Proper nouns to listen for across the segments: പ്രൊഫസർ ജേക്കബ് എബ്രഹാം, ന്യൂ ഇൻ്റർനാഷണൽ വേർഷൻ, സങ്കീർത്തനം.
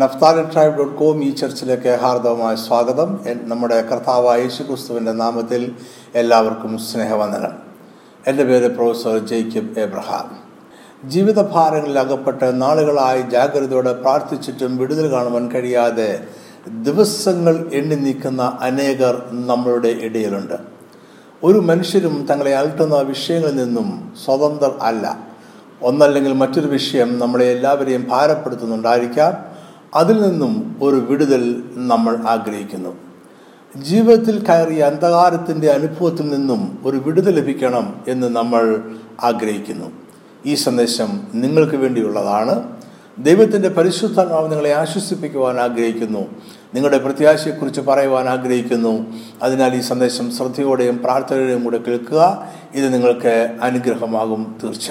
Naphtali ട്രൈബ്.com ഈ ചർച്ചിലേക്ക് ഹാർദവമായ സ്വാഗതം. നമ്മുടെ കർത്താവായ യേശു ക്രിസ്തുവിൻ്റെ നാമത്തിൽ എല്ലാവർക്കും സ്നേഹവന്ദനം. എൻ്റെ പേര് പ്രൊഫസർ ജേക്കബ് എബ്രഹാം. ജീവിതഭാരങ്ങളിൽ അകപ്പെട്ട് നാളുകളായി ജാഗ്രതയോടെ പ്രാർത്ഥിച്ചിട്ടും വിടുതൽ കാണുവാൻ കഴിയാതെ ദിവസങ്ങൾ എണ്ണി നീക്കുന്ന അനേകർ നമ്മളുടെ ഇടയിലുണ്ട്. ഒരു മനുഷ്യരും തങ്ങളെ അലട്ടുന്ന വിഷയങ്ങളിൽ നിന്നും സ്വതന്ത്രർ അല്ല. ഒന്നല്ലെങ്കിൽ മറ്റൊരു വിഷയം നമ്മളെ എല്ലാവരെയും ഭാരപ്പെടുത്തുന്നുണ്ടായിരിക്കാം. അതിൽ നിന്നും ഒരു വിടുതൽ നമ്മൾ ആഗ്രഹിക്കുന്നു. ജീവിതത്തിൽ കയറിയ അന്ധകാരത്തിൻ്റെ അനുഭവത്തിൽ നിന്നും ഒരു വിടുതൽ ലഭിക്കണം എന്ന് നമ്മൾ ആഗ്രഹിക്കുന്നു. ഈ സന്ദേശം നിങ്ങൾക്ക് വേണ്ടിയുള്ളതാണ്. ദൈവത്തിൻ്റെ പരിശുദ്ധാത്മാവ് നിങ്ങളെ ആശ്വസിപ്പിക്കുവാൻ ആഗ്രഹിക്കുന്നു, നിങ്ങളുടെ പ്രത്യാശയെക്കുറിച്ച് പറയുവാൻ ആഗ്രഹിക്കുന്നു. അതിനാൽ ഈ സന്ദേശം ശ്രദ്ധയോടെയും പ്രാർത്ഥനയോടെയും കൂടെ കേൾക്കുക. ഇത് നിങ്ങൾക്ക് അനുഗ്രഹമാകും. തീർച്ച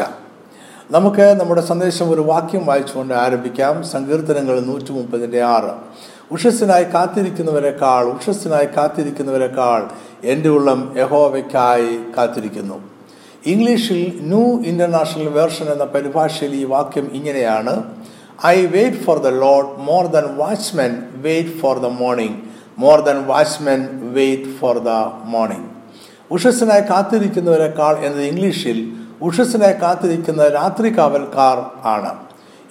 നമുക്ക് നമ്മുടെ സന്ദേശം ഒരു വാക്യം വായിച്ചുകൊണ്ട് ആരംഭിക്കാം. സങ്കീർത്തനങ്ങൾ 130:6. ഉഷസ്സിനായി കാത്തിരിക്കുന്നവരെക്കാൾ എൻ്റെ ഉള്ളം യഹോവയ്ക്കായി കാത്തിരിക്കുന്നു. ഇംഗ്ലീഷിൽ ന്യൂ ഇൻ്റർനാഷണൽ വേർഷൻ എന്ന പരിഭാഷയിൽ ഈ വാക്യം ഇങ്ങനെയാണ്: I wait for the Lord more than watchmen wait for the morning, more than watchmen wait for the morning. ഉഷസ്സിനായി കാത്തിരിക്കുന്നവരെക്കാൾ എന്നത് ഇംഗ്ലീഷിൽ ഉഷസ്സിനായി കാത്തിരിക്കുന്ന രാത്രി കാവൽക്കാർ ആണ്.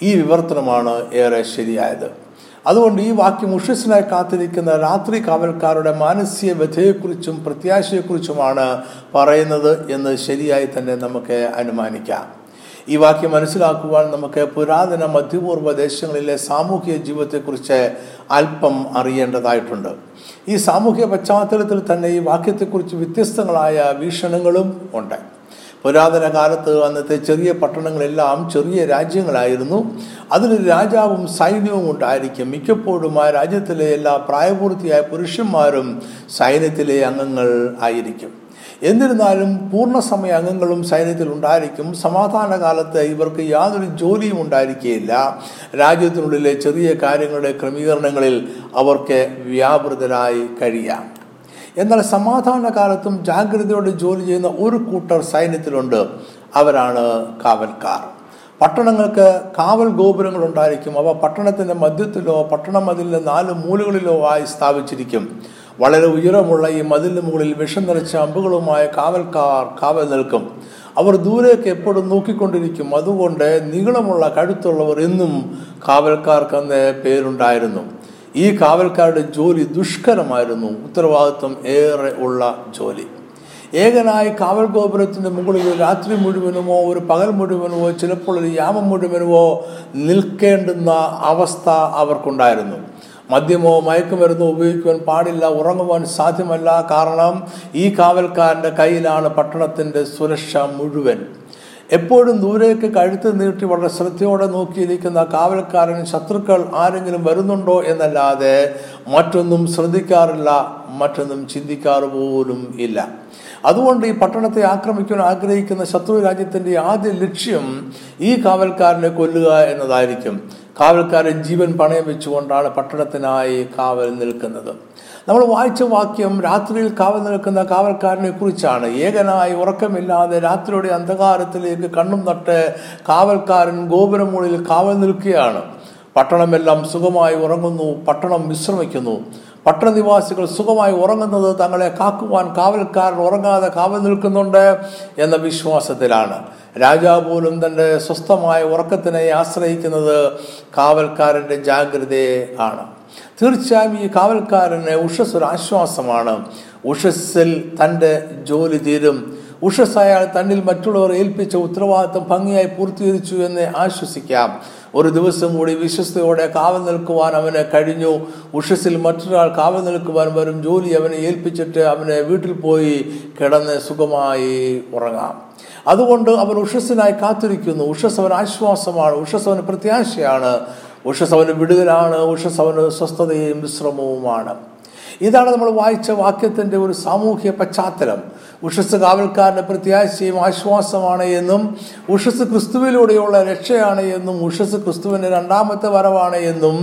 ഈ വിവർത്തനമാണ് ഏറെ ശരിയായത്. അതുകൊണ്ട് ഈ വാക്യം ഉഷസ്സിനായി കാത്തിരിക്കുന്ന രാത്രി കാവൽക്കാരുടെ മാനസിക വ്യഥയെക്കുറിച്ചും പ്രത്യാശയെക്കുറിച്ചുമാണ് പറയുന്നത് എന്ന് ശരിയായി തന്നെ നമുക്ക് അനുമാനിക്കാം. ഈ വാക്യം മനസ്സിലാക്കുവാൻ നമുക്ക് പുരാതന മധ്യപൂർവ്വ ദേശങ്ങളിലെ സാമൂഹിക ജീവിതത്തെക്കുറിച്ച് അല്പം അറിയേണ്ടതായിട്ടുണ്ട്. ഈ സാമൂഹിക പശ്ചാത്തലത്തിൽ തന്നെ ഈ വാക്യത്തെക്കുറിച്ച് വ്യത്യസ്തങ്ങളായ വീക്ഷണങ്ങളും ഉണ്ട്. പുരാതന കാലത്ത് അന്നത്തെ ചെറിയ പട്ടണങ്ങളെല്ലാം ചെറിയ രാജ്യങ്ങളായിരുന്നു. അതിലൊരു രാജാവും സൈന്യവും ഉണ്ടായിരിക്കും. മിക്കപ്പോഴും ആ രാജ്യത്തിലെ എല്ലാ പ്രായപൂർത്തിയായ പുരുഷന്മാരും സൈന്യത്തിലെ അംഗങ്ങൾ ആയിരിക്കും. എന്നിരുന്നാലും പൂർണ്ണസമയ അംഗങ്ങളും സൈന്യത്തിൽ ഉണ്ടായിരിക്കും. സമാധാന കാലത്ത് ഇവർക്ക് യാതൊരു ജോലിയും ഉണ്ടായിരിക്കുകയില്ല. രാജ്യത്തിനുള്ളിലെ ചെറിയ കാര്യങ്ങളുടെ ക്രമീകരണങ്ങളിൽ അവർക്ക് വ്യാപൃതരായി കഴിയാം. എന്നാൽ സമാധാന കാലത്തും ജാഗ്രതയോടെ ജോലി ചെയ്യുന്ന ഒരു കൂട്ടർ സൈന്യത്തിലുണ്ട്. അവരാണ് കാവൽക്കാർ. പട്ടണങ്ങൾക്ക് കാവൽ ഗോപുരങ്ങൾ ഉണ്ടായിരിക്കും. അവ പട്ടണത്തിൻ്റെ മധ്യത്തിലോ പട്ടണമതിലിൻ്റെ 4 മൂലകളിലോ ആയി സ്ഥാപിച്ചിരിക്കും. വളരെ ഉയരമുള്ള ഈ മതിലിന് മുകളിൽ വിഷം നിറച്ച അമ്പുകളുമായ കാവൽക്കാർ കാവൽ നിൽക്കും. അവർ ദൂരേക്ക് എപ്പോഴും നോക്കിക്കൊണ്ടിരിക്കും. അതുകൊണ്ട് നീളമുള്ള കഴുത്തുള്ളവർ എന്നും കാവൽക്കാർക്കെന്ന് പേരുണ്ടായിരുന്നു. ഈ കാവൽക്കാരുടെ ജോലി ദുഷ്കരമായിരുന്നു, ഉത്തരവാദിത്വം ഏറെ ഉള്ള ജോലി. ഏകനായി കാവൽ ഗോപുരത്തിൻ്റെ മുകളിൽ രാത്രി മുഴുവനുമോ ഒരു പകൽ മുഴുവനുമോ ചിലപ്പോൾ ഒരു യാമം മുഴുവനുമോ നിൽക്കേണ്ടുന്ന അവസ്ഥ അവർക്കുണ്ടായിരുന്നു. മദ്യമോ മയക്കുമരുന്നോ ഉപയോഗിക്കുവാൻ പാടില്ല, ഉറങ്ങുവാൻ സാധ്യമല്ല. കാരണം ഈ കാവൽക്കാരൻ്റെ കയ്യിലാണ് പട്ടണത്തിൻ്റെ സുരക്ഷ മുഴുവൻ. എപ്പോഴും ദൂരേക്ക് കഴുത്ത് നീട്ടി വളരെ ശ്രദ്ധയോടെ നോക്കിയിരിക്കുന്ന കാവൽക്കാരൻ ശത്രുക്കൾ ആരെങ്കിലും വരുന്നുണ്ടോ എന്നല്ലാതെ മറ്റൊന്നും ശ്രദ്ധിക്കാറില്ല, മറ്റൊന്നും ചിന്തിക്കാറ് പോലും ഇല്ല. അതുകൊണ്ട് ഈ പട്ടണത്തെ ആക്രമിക്കാൻ ആഗ്രഹിക്കുന്ന ശത്രു രാജ്യത്തിൻ്റെ ആദ്യ ലക്ഷ്യം ഈ കാവൽക്കാരനെ കൊല്ലുക എന്നതായിരിക്കും. കാവൽക്കാരൻ ജീവൻ പണയം വെച്ചുകൊണ്ടാണ് പട്ടണത്തിനായി കാവൽ നിൽക്കുന്നത്. നമ്മൾ വായിച്ച വാക്യം രാത്രിയിൽ കാവൽ നിൽക്കുന്ന കാവൽക്കാരനെ കുറിച്ചാണ്. ഏകനായി ഉറക്കമില്ലാതെ രാത്രിയുടെ അന്ധകാരത്തിലേക്ക് കണ്ണും നട്ട് കാവൽക്കാരൻ ഗോപുരം മുകളിൽ കാവൽ നിൽക്കുകയാണ്. പട്ടണമെല്ലാം സുഖമായി ഉറങ്ങുന്നു, പട്ടണം വിശ്രമിക്കുന്നു. പട്ടണനിവാസികൾ സുഖമായി ഉറങ്ങുന്നത് തങ്ങളെ കാക്കുവാൻ കാവൽക്കാരൻ ഉറങ്ങാതെ കാവൽ നിൽക്കുന്നുണ്ട് എന്ന വിശ്വാസത്തിലാണ്. രാജാവ് പോലും തൻ്റെ സ്വസ്ഥമായ ഉറക്കത്തിനെ ആശ്രയിക്കുന്നത് കാവൽക്കാരൻ്റെ ജാഗ്രതയെ ആണ്. തീർച്ചയായും ഈ കാവൽക്കാരന് ഉഷസ് ഒരു ആശ്വാസമാണ്. ഉഷസ്സിൽ തൻ്റെ ജോലി തീരും. ഉഷസ് അയാൾ തന്നിൽ മറ്റുള്ളവർ ഏൽപ്പിച്ച ഉത്തരവാദിത്തം ഭംഗിയായി പൂർത്തീകരിച്ചു എന്ന് ആശ്വസിക്കാം. ഒരു ദിവസം കൂടി വിശ്വസ്തയോടെ കാവൽ നിൽക്കുവാൻ അവന് കഴിഞ്ഞു. ഉഷസ്സിൽ മറ്റൊരാൾ കാവൽ നിൽക്കുവാൻ വരും. ജോലി അവനെ ഏൽപ്പിച്ചിട്ട് അവനെ വീട്ടിൽ പോയി കിടന്ന് സുഖമായി ഉറങ്ങാം. അതുകൊണ്ട് അവൻ ഉഷസ്സിനായി കാത്തിരിക്കുന്നു. ഉഷസ് അവൻ ആശ്വാസമാണ്. ഉഷസ് അവന് പ്രത്യാശയാണ്. ഉഷസ് അവന് വിടുതലാണ്. ഉഷസ് അവന് സ്വസ്ഥതയും വിശ്രമവുമാണ്. ഇതാണ് നമ്മൾ വായിച്ച വാക്യത്തിൻ്റെ ഒരു സാമൂഹ്യ പശ്ചാത്തലം. ഉഷസ് കാവൽക്കാരൻ്റെ പ്രത്യാശയും ആശ്വാസമാണ് എന്നും ഉഷസ് ക്രിസ്തുവിലൂടെയുള്ള രക്ഷയാണ് എന്നും ഉഷസ് ക്രിസ്തുവിൻ്റെ രണ്ടാമത്തെ വരവാണ് എന്നും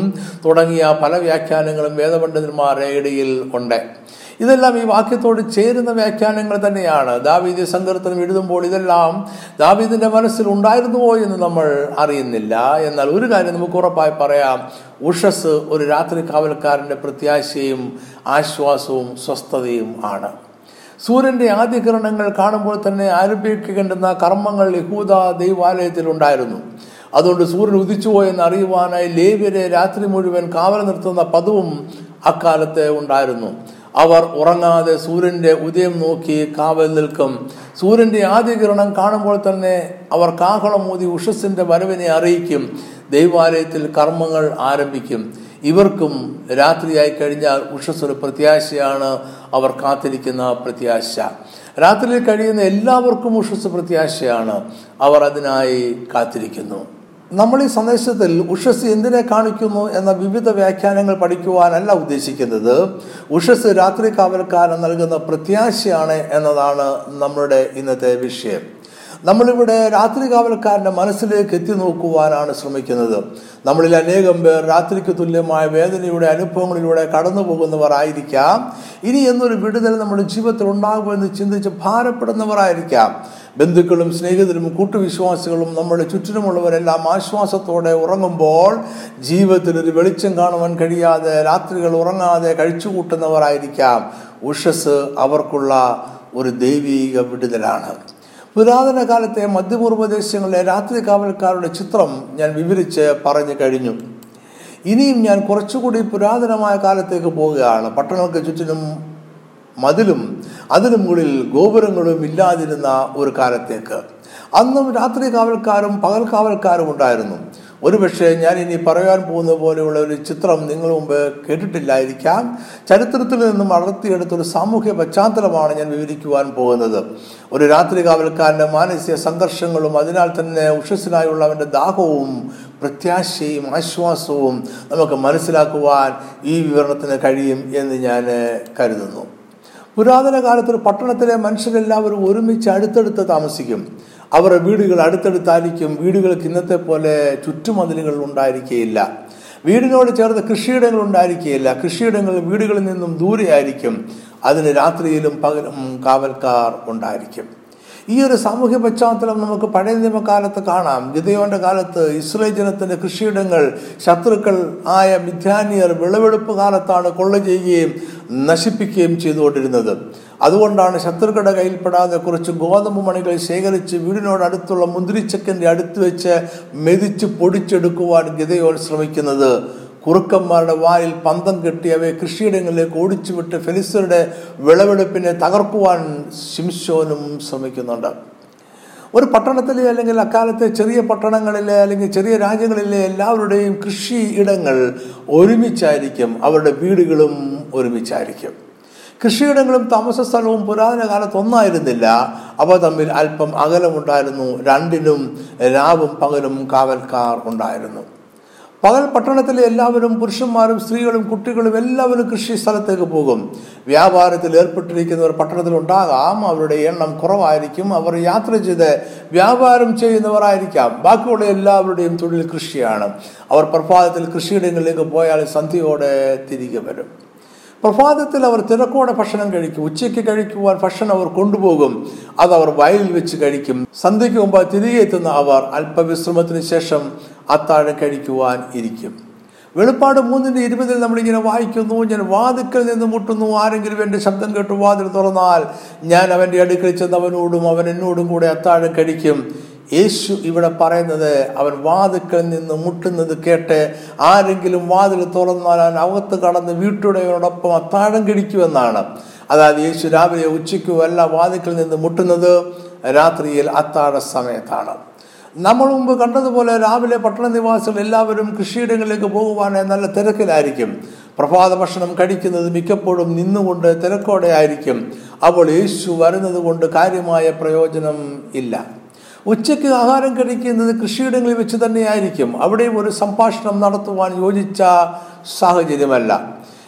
തുടങ്ങിയ പല വ്യാഖ്യാനങ്ങളും വേദപണ്ഡിതന്മാരുടെ ഇടയിൽ ഉണ്ട്. ഇതെല്ലാം ഈ വാക്യത്തോട് ചേരുന്ന വ്യാഖ്യാനങ്ങൾ തന്നെയാണ്. ദാവീദ് സങ്കീർത്തനം എഴുതുമ്പോൾ ഇതെല്ലാം ദാവീദിൻ്റെ മനസ്സിൽ ഉണ്ടായിരുന്നുവോ എന്ന് നമ്മൾ അറിയുന്നില്ല. എന്നാൽ ഒരു കാര്യം നമുക്ക് ഉറപ്പായി പറയാം, ഉഷസ് ഒരു രാത്രി കാവൽക്കാരൻ്റെ പ്രത്യാശയും ആശ്വാസവും സ്വസ്ഥതയും ആണ്. സൂര്യൻ്റെ ആദ്യകിരണങ്ങൾ കാണുമ്പോൾ തന്നെ ആരംഭിക്കേണ്ടുന്ന കർമ്മങ്ങൾ യഹൂദ ദൈവാലയത്തിലുണ്ടായിരുന്നു. അതുകൊണ്ട് സൂര്യൻ ഉദിച്ചുവോ എന്ന് അറിയുവാനായി ലേവ്യരെ രാത്രി മുഴുവൻ കാവൽ നിർത്തുന്ന പതിവും അക്കാലത്ത് ഉണ്ടായിരുന്നു. അവർ ഉറങ്ങാതെ സൂര്യൻ്റെ ഉദയം നോക്കി കാവൽ നിൽക്കും. സൂര്യൻ്റെ ആദ്യകിരണം കാണുമ്പോൾ തന്നെ അവർ കാഹളം ഊതി ഉഷസ്സിൻ്റെ വരവിനെ അറിയിക്കും. ദൈവാലയത്തിൽ കർമ്മങ്ങൾ ആരംഭിക്കും. ഇവർക്കും രാത്രിയായി കഴിഞ്ഞാൽ ഉഷസ് ഒരു പ്രത്യാശയാണ്, അവർ കാത്തിരിക്കുന്ന പ്രത്യാശ. രാത്രിയിൽ കഴിയുന്ന എല്ലാവർക്കും ഉഷസ് പ്രത്യാശയാണ്, അവർ അതിനായി കാത്തിരിക്കുന്നു. നമ്മൾ ഈ സന്ദേശത്തിൽ ഉഷസ് എന്തിനെ കാണിക്കുന്നു എന്ന വിവിധ വ്യാഖ്യാനങ്ങൾ പഠിക്കുവാനല്ല ഉദ്ദേശിക്കുന്നത്. ഉഷസ് രാത്രി കാവൽക്കാരൻ നൽകുന്ന പ്രത്യാശയാണ് എന്നതാണ് നമ്മളുടെ ഇന്നത്തെ വിഷയം. നമ്മളിവിടെ രാത്രി കാവൽക്കാരൻ്റെ മനസ്സിലേക്ക് എത്തി നോക്കുവാനാണ് ശ്രമിക്കുന്നത്. നമ്മളിൽ അനേകം പേർ രാത്രിക്ക് തുല്യമായ വേദനയുടെ അനുഭവങ്ങളിലൂടെ കടന്നു പോകുന്നവരായിരിക്കാം. ഇനി എന്നൊരു വിടുതൽ നമ്മുടെ ജീവിതത്തിൽ ഉണ്ടാകുമെന്ന് ചിന്തിച്ച് ഭാരപ്പെടുന്നവരായിരിക്കാം. ബന്ധുക്കളും സ്നേഹിതരും കൂട്ടുവിശ്വാസികളും നമ്മുടെ ചുറ്റിനുമുള്ളവരെല്ലാം ആശ്വാസത്തോടെ ഉറങ്ങുമ്പോൾ ജീവിതത്തിൽ ഒരു വെളിച്ചം കാണുവാൻ കഴിയാതെ രാത്രികൾ ഉറങ്ങാതെ കഴിച്ചുകൂട്ടുന്നവരായിരിക്കാം. ഉഷസ് അവർക്കുള്ള ഒരു ദൈവീക വിടുതലാണ്. പുരാതന കാലത്തെ മധ്യപൂർവ്വ ദേശങ്ങളിലെ രാത്രി കാവൽക്കാരുടെ ചിത്രം ഞാൻ വിവരിച്ച് പറഞ്ഞു കഴിഞ്ഞു. ഇനിയും ഞാൻ കുറച്ചുകൂടി പുരാതനമായ കാലത്തേക്ക് പോവുകയാണ്. പട്ടണങ്ങൾക്ക് ചുറ്റിനും മതിലും അതിനു മുകളിൽ ഗോപുരങ്ങളും ഇല്ലാതിരുന്ന ഒരു കാലത്തേക്ക്. അന്നും രാത്രി കാവൽക്കാരും പകൽ കാവൽക്കാരും ഉണ്ടായിരുന്നു. ഒരുപക്ഷെ ഞാൻ ഇനി പറയാൻ പോകുന്ന പോലെയുള്ള ഒരു ചിത്രം നിങ്ങൾ മുമ്പ് കേട്ടിട്ടില്ലായിരിക്കാം. ചരിത്രത്തിൽ നിന്നും അടർത്തിയെടുത്തൊരു സാമൂഹ്യ പശ്ചാത്തലമാണ് ഞാൻ വിവരിക്കുവാൻ പോകുന്നത്. ഒരു രാത്രി കാവൽക്കാരൻ്റെ മാനസിക സംഘർഷങ്ങളും അതിനാൽ തന്നെ ഉഷസ്സിനായുള്ള അവൻ്റെ ദാഹവും പ്രത്യാശയും ആശ്വാസവും നമുക്ക് മനസ്സിലാക്കുവാൻ ഈ വിവരണത്തിന് കഴിയും എന്ന് ഞാൻ കരുതുന്നു. പുരാതന കാലത്ത് പട്ടണത്തിലെ മനുഷ്യരെല്ലാവരും ഒരുമിച്ച് അടുത്തടുത്ത് താമസിക്കും. അവരുടെ വീടുകൾ അടുത്തടുത്തായിരിക്കും. വീടുകൾക്ക് ഇന്നത്തെ പോലെ ചുറ്റുമതിലുകൾ ഉണ്ടായിരിക്കുകയില്ല. വീടിനോട് ചേർത്ത് കൃഷിയിടങ്ങൾ ഉണ്ടായിരിക്കുകയില്ല. കൃഷിയിടങ്ങൾ വീടുകളിൽ നിന്നും ദൂരെയായിരിക്കും. അതിന് രാത്രിയിലും പകലും കാവൽക്കാർ ഉണ്ടായിരിക്കും. ഈ ഒരു സാമൂഹ്യ പശ്ചാത്തലം നമുക്ക് പഴയ നിയമകാലത്ത് കാണാം. ഗിദെയോന്റെ കാലത്ത് ഇസ്രായേൽ ജനത്തിന്റെ കൃഷിയിടങ്ങൾ ശത്രുക്കൾ ആയ മിദ്യാന്യർ വിളവെടുപ്പ് കാലത്താണ് കൊള്ള ചെയ്യുകയും നശിപ്പിക്കുകയും ചെയ്തുകൊണ്ടിരുന്നത്. അതുകൊണ്ടാണ് ശത്രുക്കളുടെ കയ്യിൽപ്പെടാതെ കുറച്ച് ഗോതമ്പ് മണികൾ ശേഖരിച്ച് വീടിനോടടുത്തുള്ള മുന്തിരിച്ചക്കൻ്റെ അടുത്ത് വെച്ച് മെതിച്ച് പൊടിച്ചെടുക്കുവാൻ ഗിദെയോൻ ശ്രമിക്കുന്നത്. കുറുക്കന്മാരുടെ വായിൽ പന്തം കെട്ടി അവയെ കൃഷിയിടങ്ങളിലേക്ക് ഓടിച്ചുവിട്ട് ഫെലിസ്ത്യരുടെ വിളവെടുപ്പിനെ തകർക്കുവാൻ ശിംശോനും ശ്രമിക്കുന്നുണ്ട്. ഒരു പട്ടണത്തിലെ അല്ലെങ്കിൽ അക്കാലത്തെ ചെറിയ പട്ടണങ്ങളിലെ അല്ലെങ്കിൽ ചെറിയ രാജ്യങ്ങളിലെ എല്ലാവരുടെയും കൃഷി ഇടങ്ങൾ ഒരുമിച്ചായിരിക്കും. അവരുടെ വീടുകളും ഒരുമിച്ചായിരിക്കും. കൃഷിയിടങ്ങളും താമസ സ്ഥലവും പുരാതന കാലത്ത് ഒന്നായിരുന്നില്ല. അവ തമ്മിൽ അല്പം അകലമുണ്ടായിരുന്നു. രണ്ടിനും രാവും പകലും കാവൽക്കാർ ഉണ്ടായിരുന്നു. പകൽ പട്ടണത്തിലെ എല്ലാവരും പുരുഷന്മാരും സ്ത്രീകളും കുട്ടികളും എല്ലാവരും കൃഷി സ്ഥലത്തേക്ക് പോകും. വ്യാപാരത്തിൽ ഏർപ്പെട്ടിരിക്കുന്നവർ പട്ടണത്തിലുണ്ടാകാം. അവരുടെ എണ്ണം കുറവായിരിക്കും. അവർ യാത്ര ചെയ്ത് വ്യാപാരം ചെയ്യുന്നവരായിരിക്കാം. ബാക്കിയുള്ള എല്ലാവരുടെയും തൊഴിൽ കൃഷിയാണ്. അവർ പ്രഭാതത്തിൽ കൃഷിയിടങ്ങളിലേക്ക് പോയാൽ സന്ധ്യയോടെ തിരികെ വരും. പ്രഭാതത്തിൽ അവർ തിരക്കോടെ ഭക്ഷണം കഴിക്കും. ഉച്ചയ്ക്ക് കഴിക്കുവാൻ ഭക്ഷണം അവർ കൊണ്ടുപോകും. അതവർ വയലിൽ വെച്ച് കഴിക്കും. സന്ധ്യയ്ക്ക് മുമ്പ് തിരികെ എത്തുന്ന അവർ അല്പവിശ്രമത്തിന് ശേഷം അത്താഴം കഴിക്കുവാൻ ഇരിക്കും. വെളിപ്പാട് 3:20 നമ്മളിങ്ങനെ വായിക്കുന്നു: ഞാൻ വാതിക്കൽ നിന്ന് മുട്ടുന്നു. ആരെങ്കിലും എൻ്റെ ശബ്ദം കേട്ട് വാതിൽ തുറന്നാൽ ഞാൻ അവൻ്റെ അടുക്കൽ ചെന്ന് അവനോടും അവൻ എന്നോടും കൂടെ അത്താഴം കഴിക്കും. യേശു ഇവിടെ പറയുന്നത്, അവൻ വാതിക്കൽ നിന്ന് മുട്ടുന്നത് കേട്ട് ആരെങ്കിലും വാതിൽ തുറന്നാൽ അവൻ അകത്ത് കടന്ന് വീട്ടുടയോടൊപ്പം അത്താഴം കഴിക്കുമെന്നാണ്. അതായത് യേശു രാവിലെ ഉച്ചയ്ക്കും അല്ല വാതിക്കൽ നിന്ന് മുട്ടുന്നത്, രാത്രിയിൽ അത്താഴ സമയത്താണ്. നമ്മൾ മുമ്പ് കണ്ടതുപോലെ രാവിലെ പട്ടണ നിവാസികൾ എല്ലാവരും കൃഷിയിടങ്ങളിലേക്ക് പോകുവാനായി നല്ല തിരക്കിലായിരിക്കും. പ്രഭാത ഭക്ഷണം കഴിക്കുന്നത് മിക്കപ്പോഴും നിന്നുകൊണ്ട് തിരക്കോടെ ആയിരിക്കും. അപ്പോൾ യേശു വരുന്നത് കൊണ്ട് കാര്യമായ പ്രയോജനം ഇല്ല. ഉച്ചയ്ക്ക് ആഹാരം കഴിക്കുന്നത് കൃഷിയിടങ്ങളിൽ വെച്ച് തന്നെയായിരിക്കും. അവിടെയും ഒരു സംഭാഷണം നടത്തുവാൻ യോജിച്ച സാഹചര്യമല്ല.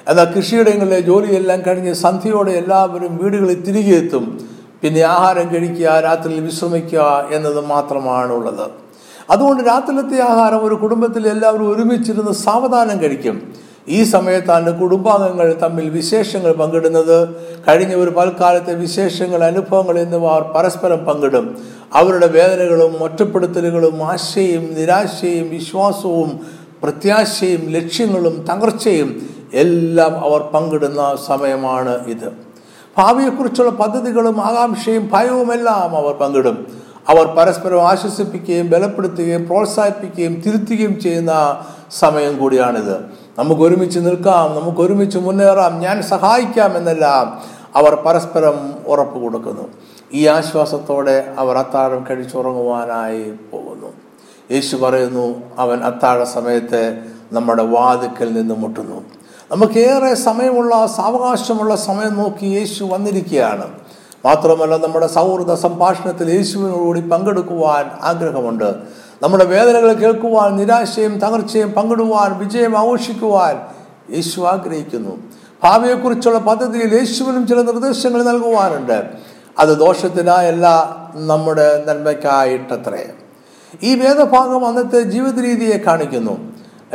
എന്നാൽ കൃഷിയിടങ്ങളിലെ ജോലിയെല്ലാം കഴിഞ്ഞ് സന്ധ്യയോടെ എല്ലാവരും വീടുകളിൽ തിരികെ എത്തും. പിന്നെ ആഹാരം കഴിക്കുക, രാത്രിയിൽ വിശ്രമിക്കുക എന്നത് മാത്രമാണുള്ളത്. അതുകൊണ്ട് രാത്രിയിലത്തെ ആഹാരം ഒരു കുടുംബത്തിൽ എല്ലാവരും ഒരുമിച്ചിരുന്ന് സാവധാനം കഴിക്കും. ഈ സമയത്താണ് കുടുംബാംഗങ്ങൾ തമ്മിൽ വിശേഷങ്ങൾ പങ്കിടുന്നത്. കഴിഞ്ഞ ഒരു പൽക്കാലത്തെ വിശേഷങ്ങൾ, അനുഭവങ്ങൾ എന്നിവ അവർ പരസ്പരം പങ്കിടും. അവരുടെ വേദനകളും ഒറ്റപ്പെടുത്തലുകളും ആശയും നിരാശയും വിശ്വാസവും പ്രത്യാശയും ലക്ഷ്യങ്ങളും തകർച്ചയും എല്ലാം അവർ പങ്കിടുന്ന സമയമാണ് ഇത്. ഭാവിയെക്കുറിച്ചുള്ള പദ്ധതികളും ആകാംക്ഷയും ഭയവുമെല്ലാം അവർ പങ്കിടും. അവർ പരസ്പരം ആശ്വസിപ്പിക്കുകയും ബലപ്പെടുത്തുകയും പ്രോത്സാഹിപ്പിക്കുകയും തിരുത്തുകയും ചെയ്യുന്ന സമയം കൂടിയാണിത്. നമുക്ക് ഒരുമിച്ച് നിൽക്കാം, നമുക്ക് ഒരുമിച്ച് മുന്നേറാം, ഞാൻ സഹായിക്കാം എന്നെല്ലാം അവർ പരസ്പരം ഉറപ്പ് കൊടുക്കുന്നു. ഈ ആശ്വാസത്തോടെ അവർ അത്താഴം കഴിച്ചുറങ്ങുവാനായി പോകുന്നു. യേശു പറയുന്നു, അവൻ അത്താഴ സമയത്തെ നമ്മുടെ വാതിക്കൽ നിന്ന് മുട്ടുന്നു. നമുക്കേറെ സമയമുള്ള, സാവകാശമുള്ള സമയം നോക്കി യേശു വന്നിരിക്കുകയാണ്. മാത്രമല്ല, നമ്മുടെ സൗഹൃദ സംഭാഷണത്തിൽ യേശുവിനോടുകൂടി പങ്കെടുക്കുവാൻ ആഗ്രഹമുണ്ട്. നമ്മുടെ വേദനകൾ കേൾക്കുവാൻ, നിരാശയും തകർച്ചയും പങ്കിടുവാൻ, വിജയം ആഘോഷിക്കുവാൻ യേശു ആഗ്രഹിക്കുന്നു. ഭാവിയെക്കുറിച്ചുള്ള പദ്ധതിയിൽ യേശുവിനും ചില നിർദ്ദേശങ്ങൾ നൽകുവാനുണ്ട്. അത് ദോഷത്തിനായല്ല, നമ്മുടെ നന്മയ്ക്കായിട്ടത്രേ. ഈ വേദഭാഗം അന്നത്തെ ജീവിത രീതിയെ കാണിക്കുന്നു.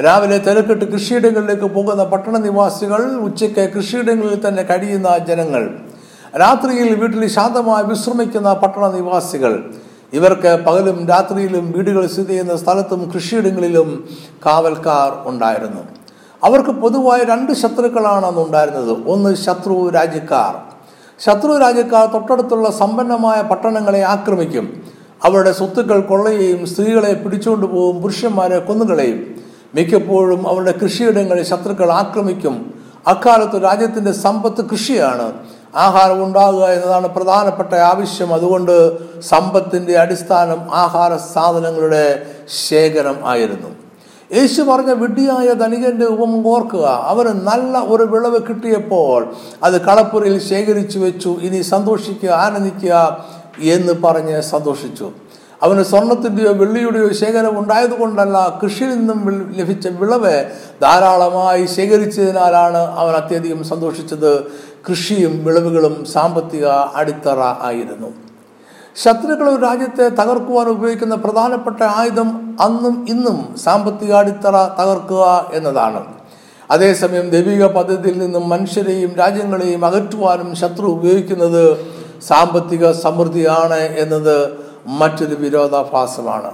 രാവിലെ തിരക്കിട്ട് കൃഷിയിടങ്ങളിലേക്ക് പോകുന്ന പട്ടണ നിവാസികൾ, ഉച്ചയ്ക്ക് കൃഷിയിടങ്ങളിൽ തന്നെ കഴിയുന്ന ജനങ്ങൾ, രാത്രിയിൽ വീട്ടിൽ ശാന്തമായി വിശ്രമിക്കുന്ന പട്ടണ നിവാസികൾ. ഇവർക്ക് പകലും രാത്രിയിലും വീടുകൾ സ്ഥിതി ചെയ്യുന്ന സ്ഥലത്തും കൃഷിയിടങ്ങളിലും കാവൽക്കാർ ഉണ്ടായിരുന്നു. അവർക്ക് പൊതുവായ രണ്ട് ശത്രുക്കളാണ് അന്നുണ്ടായിരുന്നത്. ഒന്ന് ശത്രു രാജ്യക്കാർ. ശത്രു രാജ്യക്കാർ തൊട്ടടുത്തുള്ള സമ്പന്നമായ പട്ടണങ്ങളെ ആക്രമിക്കും. അവരുടെ സ്വത്തുക്കൾ കൊള്ളയും സ്ത്രീകളെ പിടിച്ചുകൊണ്ടുപോകും, പുരുഷന്മാരെ കൊന്നുകളയും. മിക്കപ്പോഴും അവരുടെ കൃഷിയിടങ്ങളിൽ ശത്രുക്കൾ ആക്രമിക്കും. അക്കാലത്ത് രാജ്യത്തിൻ്റെ സമ്പത്ത് കൃഷിയാണ്. ആഹാരം ഉണ്ടാകുക എന്നതാണ് പ്രധാനപ്പെട്ട ആവശ്യം. അതുകൊണ്ട് സമ്പത്തിൻ്റെ അടിസ്ഥാനം ആഹാര സാധനങ്ങളുടെ ശേഖരം ആയിരുന്നു. യേശു പറഞ്ഞ വിഡ്ഢിയായ ധനികന്റെ ഉപമ ഓർക്കുക. അവന് നല്ല ഒരു വിളവ് കിട്ടിയപ്പോൾ അത് കളപ്പുരയിൽ ശേഖരിച്ചു വെച്ചു. ഇനി സന്തോഷിക്കുക, ആനന്ദിക്കുക എന്ന് പറഞ്ഞ് സന്തോഷിച്ചു. അവന് സ്വർണത്തിൻ്റെയോ വെള്ളിയുടെയോ ശേഖരം ഉണ്ടായതുകൊണ്ടല്ല, കൃഷിയിൽ നിന്നും ലഭിച്ച വിളവ് ധാരാളമായി ശേഖരിച്ചതിനാലാണ് അവൻ അത്യധികം സന്തോഷിച്ചത്. കൃഷിയും വിളവുകളും സാമ്പത്തിക അടിത്തറ ആയിരുന്നു. ശത്രുക്കൾ രാജ്യത്തെ തകർക്കുവാൻ ഉപയോഗിക്കുന്ന പ്രധാനപ്പെട്ട ആയുധം അന്നും ഇന്നും സാമ്പത്തിക അടിത്തറ തകർക്കുക എന്നതാണ്. അതേസമയം ദൈവിക പദ്ധതിയിൽ നിന്നും മനുഷ്യരെയും രാജ്യങ്ങളെയും അകറ്റുവാനും ശത്രു ഉപയോഗിക്കുന്നത് സാമ്പത്തിക സമൃദ്ധിയാണ് എന്നത് മറ്റൊരു വിരോധാഭാസമാണ്.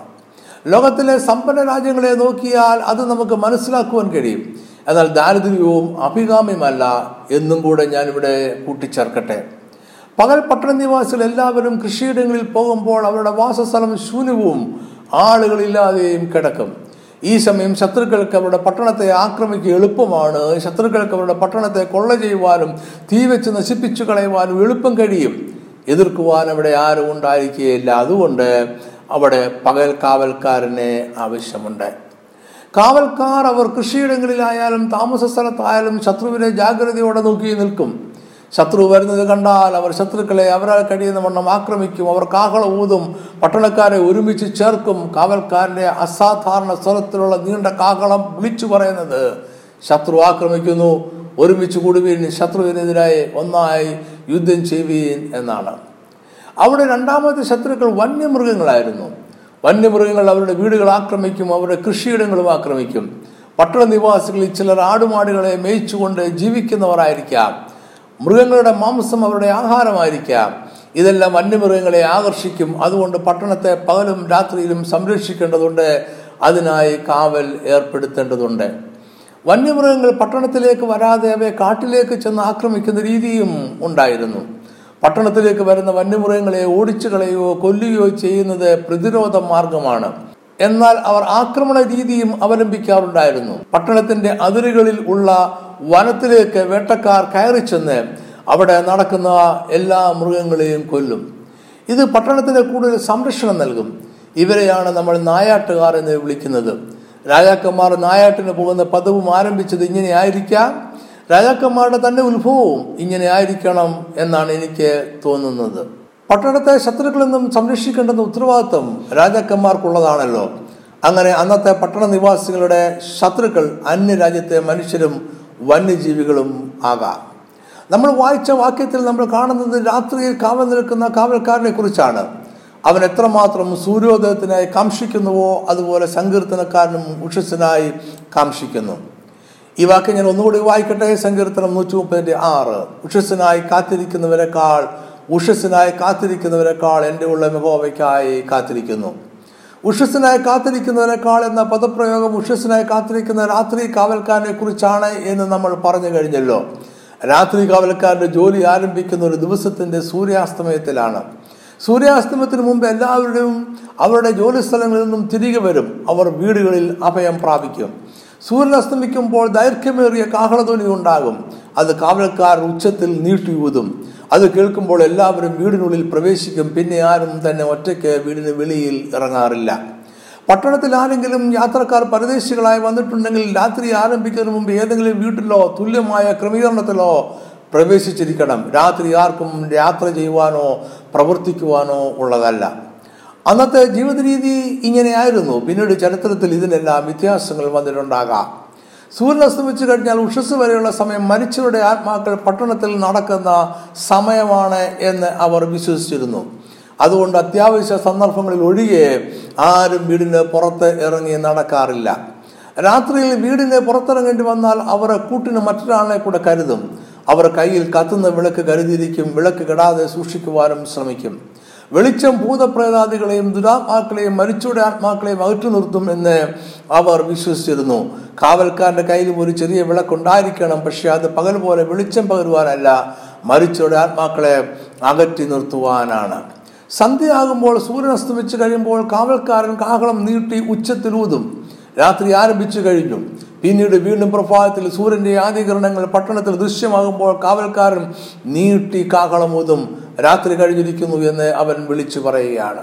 ലോകത്തിലെ സമ്പന്ന രാജ്യങ്ങളെ നോക്കിയാൽ അത് നമുക്ക് മനസ്സിലാക്കുവാൻ കഴിയും. എന്നാൽ ദാരിദ്ര്യവും അഭികാമ്യമല്ല എന്നും കൂടെ ഞാനിവിടെ കൂട്ടിച്ചേർക്കട്ടെ. പകൽ പട്ടണ നിവാസികൾ എല്ലാവരും കൃഷിയിടങ്ങളിൽ പോകുമ്പോൾ അവരുടെ വാസസ്ഥലം ശൂന്യവും ആളുകളില്ലാതെയും കിടക്കും. ഈ സമയം ശത്രുക്കൾക്ക് അവരുടെ പട്ടണത്തെ ആക്രമിക്കുക എളുപ്പമാണ്. ശത്രുക്കൾക്ക് അവരുടെ പട്ടണത്തെ കൊള്ള ചെയ്യുവാനും തീ വെച്ച് നശിപ്പിച്ചു കളയുവാനും എളുപ്പം കഴിയും. എതിർക്കുവാൻ അവിടെ ആരും ഉണ്ടായിരിക്കുകയില്ല. അതുകൊണ്ട് അവിടെ പകൽ കാവൽക്കാരനെ ആവശ്യമുണ്ട്. കാവൽക്കാർ അവർ കൃഷിയിടങ്ങളിലായാലും താമസ സ്ഥലത്തായാലും ശത്രുവിനെ ജാഗ്രതയോടെ നോക്കി നിൽക്കും. ശത്രു വരുന്നത് കണ്ടാൽ അവർ ശത്രുക്കളെ അവരാൽ കഴിയുന്ന വണ്ണം ആക്രമിക്കും. അവർ കാഹള ഊതും, പട്ടണക്കാരെ ഒരുമിച്ച് ചേർക്കും. കാവൽക്കാരൻ്റെ അസാധാരണ സ്വരത്തിലുള്ള നീണ്ട കാഹളം വിളിച്ചു പറയുന്നത് ശത്രു ആക്രമിക്കുന്നു, ഒരുമിച്ച് കൂടുവീൻ, ശത്രുവിനെതിരായി ഒന്നായി യുദ്ധം ചെയ്യുവീൻ എന്നാണ്. അവിടെ രണ്ടാമത്തെ ശത്രുക്കൾ വന്യമൃഗങ്ങളായിരുന്നു. വന്യമൃഗങ്ങൾ അവരുടെ വീടുകൾ ആക്രമിക്കും, അവരുടെ കൃഷിയിടങ്ങളും ആക്രമിക്കും. പട്ടണ നിവാസികളിൽ ചിലർ ആടുമാടുകളെ മേയിച്ചുകൊണ്ട് ജീവിക്കുന്നവരായിരിക്കാം. മൃഗങ്ങളുടെ മാംസം അവരുടെ ആഹാരമായിരിക്കാം. ഇതെല്ലാം വന്യമൃഗങ്ങളെ ആകർഷിക്കും. അതുകൊണ്ട് പട്ടണത്തെ പകലും രാത്രിയിലും സംരക്ഷിക്കേണ്ടതുണ്ട്. അതിനായി കാവൽ ഏർപ്പെടുത്തേണ്ടതുണ്ട്. വന്യമൃഗങ്ങൾ പട്ടണത്തിലേക്ക് വരാതെ അവയെ കാട്ടിലേക്ക് ചെന്ന് ആക്രമിക്കുന്ന രീതിയും ഉണ്ടായിരുന്നു. പട്ടണത്തിലേക്ക് വരുന്ന വന്യമൃഗങ്ങളെ ഓടിച്ചു കളയുകയോ കൊല്ലുകയോ ചെയ്യുന്നത് പ്രതിരോധ മാർഗമാണ്. എന്നാൽ അവർ ആക്രമണ രീതിയും അവലംബിക്കാറുണ്ടായിരുന്നു. പട്ടണത്തിന്റെ അതിരുകളിൽ ഉള്ള വനത്തിലേക്ക് വേട്ടക്കാർ കയറി ചെന്ന് അവിടെ നടക്കുന്ന എല്ലാ മൃഗങ്ങളെയും കൊല്ലും. ഇത് പട്ടണത്തിന് കൂടുതൽ സംരക്ഷണം നൽകും. ഇവരെയാണ് നമ്മൾ നായാട്ടുകാർ എന്ന് വിളിക്കുന്നത്. രാജാക്കന്മാർ നായാട്ടിന് പോകുന്ന പദവും ആരംഭിച്ചത് ഇങ്ങനെയായിരിക്കാം. രാജാക്കന്മാരുടെ തന്നെ ഉത്ഭവവും ഇങ്ങനെ ആയിരിക്കണം എന്നാണ് എനിക്ക് തോന്നുന്നത്. പട്ടണത്തെ ശത്രുക്കളിൽ നിന്നും സംരക്ഷിക്കേണ്ടുന്ന ഉത്തരവാദിത്വം രാജാക്കന്മാർക്കുള്ളതാണല്ലോ. അങ്ങനെ അന്നത്തെ പട്ടണ നിവാസികളുടെ ശത്രുക്കൾ അന്യരാജ്യത്തെ മനുഷ്യരും വന്യജീവികളും ആകാം. നമ്മൾ വായിച്ച വാക്യത്തിൽ നമ്മൾ കാണുന്നത് രാത്രിയിൽ കാവൽ നിൽക്കുന്ന കാവൽക്കാരനെ കുറിച്ചാണ്. അവൻ എത്രമാത്രം സൂര്യോദയത്തിനായി കാംക്ഷിക്കുന്നുവോ അതുപോലെ സങ്കീർത്തനക്കാരനും ഉഷസ്സിനായി കാംക്ഷിക്കുന്നു. ഈ വാക്ക് ഞാൻ ഒന്നുകൂടി വായിക്കട്ടെ. സങ്കീർത്തനം 136. ഉഷസ്സിനായി കാത്തിരിക്കുന്നവരെക്കാൾ എൻ്റെ ഉള്ള യഹോവയ്ക്കായി കാത്തിരിക്കുന്നു. ഉഷസ്സിനായി കാത്തിരിക്കുന്നവരെക്കാൾ എന്ന പദപ്രയോഗം ഉഷസ്സിനായി കാത്തിരിക്കുന്ന രാത്രി കാവൽക്കാരനെ കുറിച്ചാണ് എന്ന് നമ്മൾ പറഞ്ഞു കഴിഞ്ഞല്ലോ. രാത്രി കാവൽക്കാരുടെ ജോലി ആരംഭിക്കുന്ന ഒരു ദിവസത്തിൻ്റെ സൂര്യാസ്തമയത്തിലാണ്. സൂര്യാസ്തമയത്തിന് മുമ്പ് എല്ലാവരും അവരുടെ ജോലി സ്ഥലങ്ങളിൽ നിന്നും തിരികെ വരും. അവർ വീടുകളിൽ അഭയം പ്രാപിക്കും. സൂര്യൻ അസ്തമിക്കുമ്പോൾ ദൈർഘ്യമേറിയ കാഹളധ്വനി ഉണ്ടാകും. അത് കാവൽക്കാർ ഉച്ചത്തിൽ നീട്ടിയൂതും. അത് കേൾക്കുമ്പോൾ എല്ലാവരും വീടിനുള്ളിൽ പ്രവേശിക്കും. പിന്നെ ആരും തന്നെ ഒറ്റയ്ക്ക് വീടിന് വെളിയിൽ ഇറങ്ങാറില്ല. പട്ടണത്തിൽ ആരെങ്കിലും യാത്രക്കാർ പരദേശികളായി വന്നിട്ടുണ്ടെങ്കിൽ രാത്രി ആരംഭിക്കുന്നതിന് മുമ്പ് ഏതെങ്കിലും വീട്ടിലോ തുല്യമായ ക്രമീകരണത്തിലോ പ്രവേശിച്ചിരിക്കണം. രാത്രി ആർക്കും യാത്ര ചെയ്യുവാനോ പ്രവർത്തിക്കുവാനോ ഉള്ളതല്ല. അന്നത്തെ ജീവിത രീതി ഇങ്ങനെയായിരുന്നു. പിന്നീട് ചരിത്രത്തിൽ ഇതിനെല്ലാം വ്യത്യാസങ്ങൾ വന്നിട്ടുണ്ടാകാം. സൂര്യൻ അസ്തമിച്ചു കഴിഞ്ഞാൽ ഉഷസ് വരെയുള്ള സമയം മരിച്ചവരുടെ ആത്മാക്കൾ പട്ടണത്തിൽ നടക്കുന്ന സമയമാണ് എന്ന് അവർ വിശ്വസിച്ചിരുന്നു. അതുകൊണ്ട് അത്യാവശ്യ സന്ദർഭങ്ങളിൽ ഒഴികെ ആരും വീടിന് പുറത്ത് ഇറങ്ങി നടക്കാറില്ല. രാത്രിയിൽ വീടിന് പുറത്തിറങ്ങേണ്ടി വന്നാൽ അവരെ കൂട്ടിന് മറ്റൊരാളെ കൂടെ കരുതും. അവർ കയ്യിൽ കത്തുന്ന വിളക്ക് കരുതിയിരിക്കും. വിളക്ക് കെടാതെ സൂക്ഷിക്കുവാനും ശ്രമിക്കും. വെളിച്ചം ഭൂതപ്രേതാദികളെയും ദുരാത്മാക്കളെയും മരിച്ചവരുടെ ആത്മാക്കളെയും അകറ്റി നിർത്തും എന്ന് അവർ വിശ്വസിച്ചിരുന്നു. കാവൽക്കാരൻ്റെ കയ്യിലും ഒരു ചെറിയ വിളക്കുണ്ടായിരിക്കണം. പക്ഷെ അത് പകൽ പോലെ വെളിച്ചം പകരുവാനല്ല, മരിച്ചവരുടെ ആത്മാക്കളെ അകറ്റി നിർത്തുവാനാണ്. സന്ധ്യയാകുമ്പോൾ സൂര്യൻ അസ്തമിച്ച് കഴിയുമ്പോൾ കാവൽക്കാരൻ കാഹളം നീട്ടി ഉച്ചത്തിലൂതും. രാത്രി ആരംഭിച്ചു കഴിഞ്ഞു. പിന്നീട് വീണ്ടും പ്രഭാതത്തിൽ സൂര്യൻ്റെ ആദികിരണങ്ങൾ പട്ടണത്തിൽ ദൃശ്യമാകുമ്പോൾ കാവൽക്കാരൻ നീട്ടി കാഹളമൂതും. രാത്രി കഴിഞ്ഞിരിക്കുന്നു എന്ന് അവൻ വിളിച്ചു പറയുകയാണ്.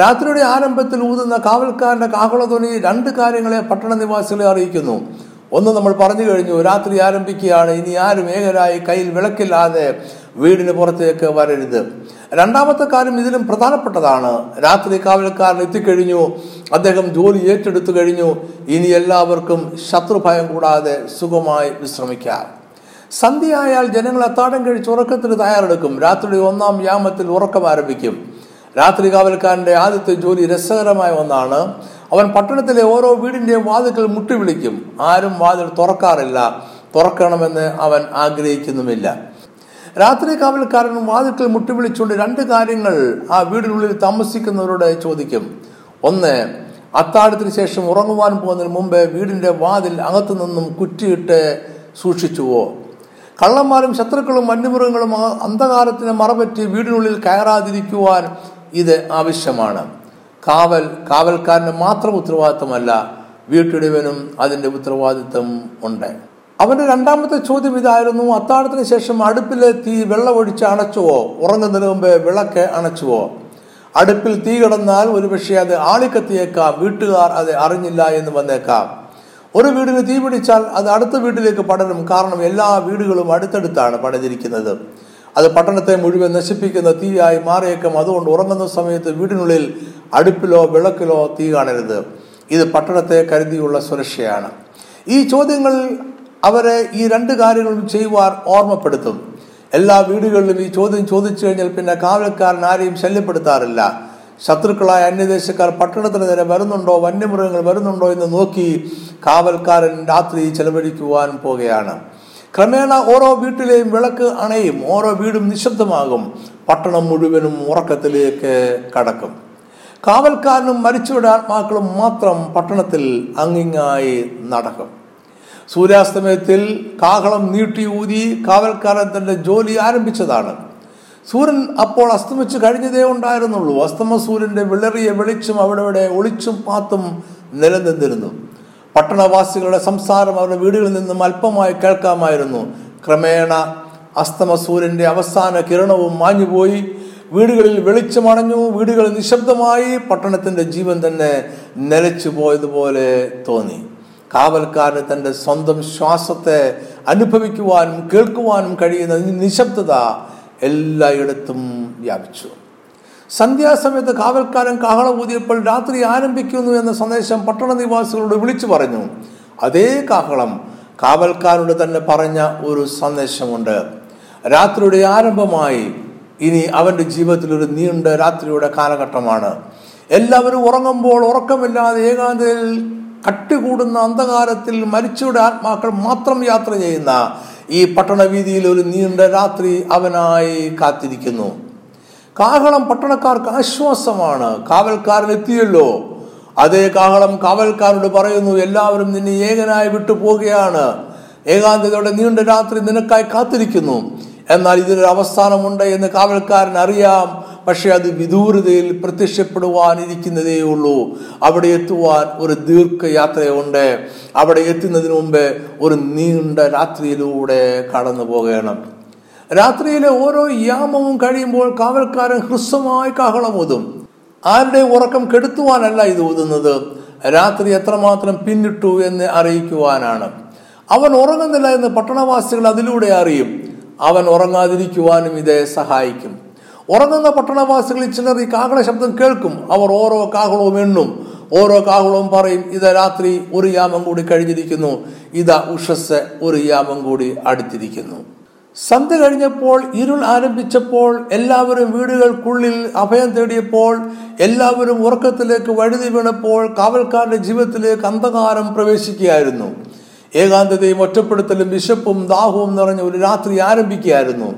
രാത്രിയുടെ ആരംഭത്തിൽ ഊതുന്ന കാവൽക്കാരൻ്റെ കാഹളധ്വനി രണ്ട് കാര്യങ്ങളെ പട്ടണ നിവാസികളെ അറിയിക്കുന്നു. ഒന്ന് നമ്മൾ പറഞ്ഞു കഴിഞ്ഞു, രാത്രി ആരംഭിക്കുകയാണ്, ഇനി ആരും ഏകരായി കയ്യിൽ വിളക്കില്ലാതെ വീടിന് പുറത്തേക്ക് വരരുത്. രണ്ടാമത്തെ കാര്യം ഇതിലും പ്രധാനപ്പെട്ടതാണ്. രാത്രി കാവൽക്കാരൻ എത്തിക്കഴിഞ്ഞു, അദ്ദേഹം ജോലി ഏറ്റെടുത്തു കഴിഞ്ഞു. ഇനി എല്ലാവർക്കും ശത്രുഭയം കൂടാതെ സുഖമായി വിശ്രമിക്കാം. സന്ധ്യയായാൽ ജനങ്ങൾ അത്താഴം കഴിച്ച് ഉറക്കത്തിന് തയ്യാറെടുക്കും. രാത്രിയുടെ ഒന്നാം യാമത്തിൽ ഉറക്കം ആരംഭിക്കും. രാത്രി കാവൽക്കാരൻ്റെ ആദ്യത്തെ ജോലി രസകരമായ ഒന്നാണ്. അവൻ പട്ടണത്തിലെ ഓരോ വീടിൻ്റെയും വാതിൽക്കൽ മുട്ടി വിളിക്കും. ആരും വാതിൽ തുറക്കാറില്ല. തുറക്കണമെന്ന് അവൻ ആഗ്രഹിക്കുന്നുമില്ല. രാത്രി കാവൽക്കാരൻ വാതിൽക്കൽ മുട്ടി വിളിച്ചുകൊണ്ട് രണ്ട് കാര്യങ്ങൾ ആ വീടിനുള്ളിൽ താമസിക്കുന്നവരോട് ചോദിക്കും. ഒന്ന്, അത്താഴത്തിന് ശേഷം ഉറങ്ങുവാൻ പോകുന്നതിന് മുമ്പ് വീടിൻ്റെ വാതിൽ അകത്തു നിന്നും കുറ്റിയിട്ട് സൂക്ഷിച്ചുവോ? കള്ളന്മാരും ശത്രുക്കളും വന്യമൃഗങ്ങളും അന്ധകാരത്തിന് മറപറ്റി വീടിനുള്ളിൽ കയറാതിരിക്കുവാൻ ഇത് ആവശ്യമാണ്. കാവൽക്കാരന് മാത്രം ഉത്തരവാദിത്തമല്ല, വീട്ടിടുവനും അതിൻ്റെ ഉത്തരവാദിത്തം ഉണ്ട്. അവൻ്റെ രണ്ടാമത്തെ ചോദ്യം ഇതായിരുന്നു, അത്താഴത്തിന് ശേഷം അടുപ്പിലെ തീ വെള്ളമൊഴിച്ച് അണച്ചുവോ? ഉറങ്ങുന്നതിന് മുമ്പ് വിളക്ക് അണച്ചുവോ? അടുപ്പിൽ തീ കിടന്നാൽ ഒരുപക്ഷെ അത് ആളിക്കത്തിയേക്കാം. വീട്ടുകാർ അത് അറിഞ്ഞില്ല എന്ന് വന്നേക്കാം. ഒരു വീടിന് തീ പിടിച്ചാൽ അത് അടുത്ത വീട്ടിലേക്ക് പടരും. കാരണം എല്ലാ വീടുകളും അടുത്തടുത്താണ് പണിതിരിക്കുന്നത്. അത് പട്ടണത്തെ മുഴുവൻ നശിപ്പിക്കുന്ന തീയായി മാറിയേക്കാം. അതുകൊണ്ട് ഉറങ്ങുന്ന സമയത്ത് വീടിനുള്ളിൽ അടുപ്പിലോ വിളക്കിലോ തീ കാണരുത്. ഇത് പട്ടണത്തെ കരുതിയുള്ള സുരക്ഷയാണ്. ഈ ചോദ്യങ്ങൾ അവരെ ഈ രണ്ട് കാര്യങ്ങളും ചെയ്യുവാൻ ഓർമ്മപ്പെടുത്തും. എല്ലാ വീടുകളിലും ഈ ചോദ്യം ചോദിച്ചു കഴിഞ്ഞാൽ പിന്നെ കാവൽക്കാരൻ ആരെയും ശല്യപ്പെടുത്താറില്ല. ശത്രുക്കളായ അന്യദേശക്കാർ പട്ടണത്തിന് നേരെ വരുന്നുണ്ടോ, വന്യമൃഗങ്ങൾ വരുന്നുണ്ടോ എന്ന് നോക്കി കാവൽക്കാരൻ രാത്രി ചെലവഴിക്കുവാൻ പോകുകയാണ്. ക്രമേണ ഓരോ വീട്ടിലെയും വിളക്ക് അണയും. ഓരോ വീടും നിശബ്ദമാകും. പട്ടണം മുഴുവനും ഉറക്കത്തിലേക്ക് കടക്കും. കാവൽക്കാരനും മരിച്ചുവിടാൻ ആത്മാക്കളും മാത്രം പട്ടണത്തിൽ അങ്ങിങ്ങായി നടക്കും. സൂര്യാസ്തമയത്തിൽ കാഹളം നീട്ടി ഊതി കാവൽക്കാരൻ തൻ്റെ ജോലി ആരംഭിച്ചതാണ്. സൂര്യൻ അപ്പോൾ അസ്തമിച്ച് കഴിഞ്ഞതേ ഉണ്ടായിരുന്നുള്ളൂ. അസ്തമ സൂര്യൻ്റെ വിളറിയ വെളിച്ചം അവിടെവിടെ ഒളിച്ചും പാത്തും നിലനിന്നിരുന്നു. പട്ടണവാസികളുടെ സംസാരം അവരുടെ വീടുകളിൽ നിന്നും അല്പമായി കേൾക്കാമായിരുന്നു. ക്രമേണ അസ്തമ സൂര്യൻ്റെ അവസാന കിരണവും മാഞ്ഞുപോയി. വീടുകളിൽ വെളിച്ചമണഞ്ഞു. വീടുകൾ നിശബ്ദമായി. പട്ടണത്തിൻ്റെ ജീവൻ തന്നെ നിലച്ചു പോയതുപോലെ തോന്നി. കാവൽക്കാരന് തൻ്റെ സ്വന്തം ശ്വാസത്തെ അനുഭവിക്കുവാനും കേൾക്കുവാനും കഴിയുന്ന നിശബ്ദത എല്ലായിടത്തും വ്യാപിച്ചു. സന്ധ്യാസമയത്ത് കാവൽക്കാരൻ കാഹളം ഊതിയപ്പോൾ രാത്രി ആരംഭിക്കുന്നു എന്ന സന്ദേശം പട്ടണ നിവാസികളോട് വിളിച്ചു പറഞ്ഞു. അതേ കാഹളം കാവൽക്കാരോട് തന്നെ പറഞ്ഞ ഒരു സന്ദേശമുണ്ട്. രാത്രിയുടെ ആരംഭമായി. ഇനി അവൻ്റെ ജീവിതത്തിൽ ഒരു നീണ്ട രാത്രിയുടെ കാലഘട്ടമാണ്. എല്ലാവരും ഉറങ്ങുമ്പോൾ ഉറക്കമില്ലാതെ ഏകാന്തയിൽ കട്ടുകൂടുന്ന അന്ധകാരത്തിൽ മരിച്ചവരുടെ ആത്മാക്കൾ മാത്രം യാത്ര ചെയ്യുന്ന ഈ പട്ടണവീതിയിൽ ഒരു നീണ്ട രാത്രി അവനായി കാത്തിരിക്കുന്നു. കാഹളം പട്ടണക്കാർക്ക് ആശ്വാസമാണ്. കാവൽക്കാരൻ എത്തിയല്ലോ. അതേ കാഹളം കാവൽക്കാരോട് പറയുന്നു, എല്ലാവരും നിന്നെ ഏകനായി വിട്ടുപോകുകയാണ്. ഏകാന്തതയുടെ നീണ്ട രാത്രി നിനക്കായി കാത്തിരിക്കുന്നു. എന്നാൽ ഇതിനൊരു അവസാനമുണ്ട് എന്ന് കാവൽക്കാരൻ അറിയാം. പക്ഷെ അത് വിദൂരതയിൽ പ്രത്യക്ഷപ്പെടുവാനിരിക്കുന്നതേ ഉള്ളൂ. അവിടെ എത്തുവാൻ ഒരു ദീർഘയാത്രയുണ്ട്. അവിടെ എത്തുന്നതിന് മുമ്പ് ഒരു നീണ്ട രാത്രിയിലൂടെ കടന്നു പോകണം. രാത്രിയിലെ ഓരോ യാമവും കഴിയുമ്പോൾ കാവൽക്കാരൻ ഹ്രസ്വമായി കാഹളം ഊതും. ആരുടെ ഉറക്കം കെടുത്തുവാനല്ല ഇത് ഊതുന്നത്, രാത്രി എത്രമാത്രം പിന്നിട്ടു എന്ന് അറിയിക്കുവാനാണ്. അവൻ ഉറങ്ങുന്നില്ല എന്ന് പട്ടണവാസികൾ അതിലൂടെ അറിയും. അവൻ ഉറങ്ങാതിരിക്കുവാനും ഇത് സഹായിക്കും. ഉറങ്ങുന്ന പട്ടണവാസികളിൽ ചിലർ ഈ കാഹള ശബ്ദം കേൾക്കും. അവർ ഓരോ കാഹളവും എണ്ണും. ഓരോ കാഹളവും പറയും, ഇതാ രാത്രി ഒരു യാമം കൂടി കഴിഞ്ഞിരിക്കുന്നു, ഇതാ ഉഷസ് ഒരു യാമം കൂടി അടുത്തിരിക്കുന്നു. സന്ധ്യ കഴിഞ്ഞപ്പോൾ, ഇരുൾ ആരംഭിച്ചപ്പോൾ, എല്ലാവരും വീടുകൾക്കുള്ളിൽ അഭയം തേടിയപ്പോൾ, എല്ലാവരും ഉറക്കത്തിലേക്ക് വഴുതി വീണപ്പോൾ കാവൽക്കാരുടെ ജീവിതത്തിലേക്ക് അന്ധകാരം പ്രവേശിക്കുകയായിരുന്നു. ഏകാന്തതയും ഒറ്റപ്പെടുത്തലും വിശപ്പും ദാഹവും നിറഞ്ഞ ഒരു രാത്രി ആരംഭിക്കുകയായിരുന്നു.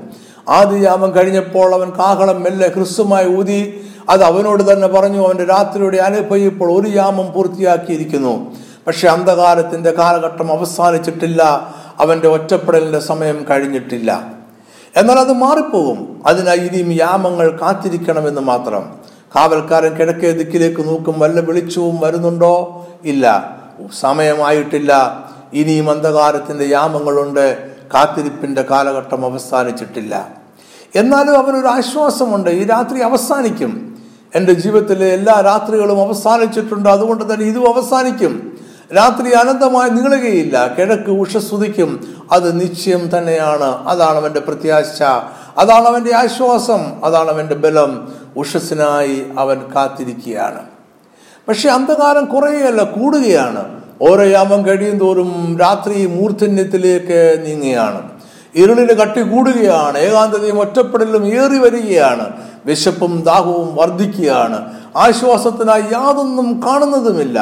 ആദ്യയാമം കഴിഞ്ഞപ്പോൾ അവൻ കാഹളം മെല്ലെ ഹ്രസ്വമായി ഊതി. അത് അവനോട് തന്നെ പറഞ്ഞു, അവൻ്റെ രാത്രിയുടെ അനുഭവം ഇപ്പോൾ ഒരു യാമം പൂർത്തിയാക്കിയിരിക്കുന്നു. പക്ഷെ അന്ധകാരത്തിൻ്റെ കാലഘട്ടം അവസാനിച്ചിട്ടില്ല. അവൻ്റെ ഒറ്റപ്പെടലിൻ്റെ സമയം കഴിഞ്ഞിട്ടില്ല. എന്നാൽ അത് മാറിപ്പോകും. അതിനായി ഇനിയും യാമങ്ങൾ കാത്തിരിക്കണമെന്ന് മാത്രം. കാവൽക്കാരൻ കിഴക്കേ ദിക്കിലേക്ക് നോക്കും. വല്ല വെളിച്ചവും വരുന്നുണ്ടോ? ഇല്ല, സമയമായിട്ടില്ല. ഇനിയും അന്ധകാരത്തിൻ്റെ യാമങ്ങളുണ്ട്. കാത്തിരിപ്പിൻ്റെ കാലഘട്ടം അവസാനിച്ചിട്ടില്ല. എന്നാലും അവനൊരു ആശ്വാസമുണ്ട്. ഈ രാത്രി അവസാനിക്കും. എൻ്റെ ജീവിതത്തിലെ എല്ലാ രാത്രികളും അവസാനിച്ചിട്ടുണ്ട്, അതുകൊണ്ട് തന്നെ ഇതും അവസാനിക്കും. രാത്രി അനന്തമായി നീളുകയില്ല. കിഴക്ക് ഉഷസ്സുദിക്കും. അത് നിശ്ചയം തന്നെയാണ്. അതാണ് അവൻ്റെ പ്രത്യാശ, അതാണ് അവൻ്റെ ആശ്വാസം, അതാണ് അവൻ്റെ ബലം. ഉഷസ്സിനായി അവൻ കാത്തിരിക്കുകയാണ്. പക്ഷെ അന്ധകാരം കുറയുകയല്ല, കൂടുകയാണ്. ഓരോ യാമം കഴിയും തോറും രാത്രി മൂർധന്യത്തിലേക്ക് നീങ്ങുകയാണ്. ഇരുളിന് കട്ടി കൂടുകയാണ്. ഏകാന്തതയും ഒറ്റപ്പെടലും ഏറി വരികയാണ്. വിശപ്പും ദാഹവും വർദ്ധിക്കുകയാണ്. ആശ്വാസത്തിനായി യാതൊന്നും കാണുന്നതുമില്ല.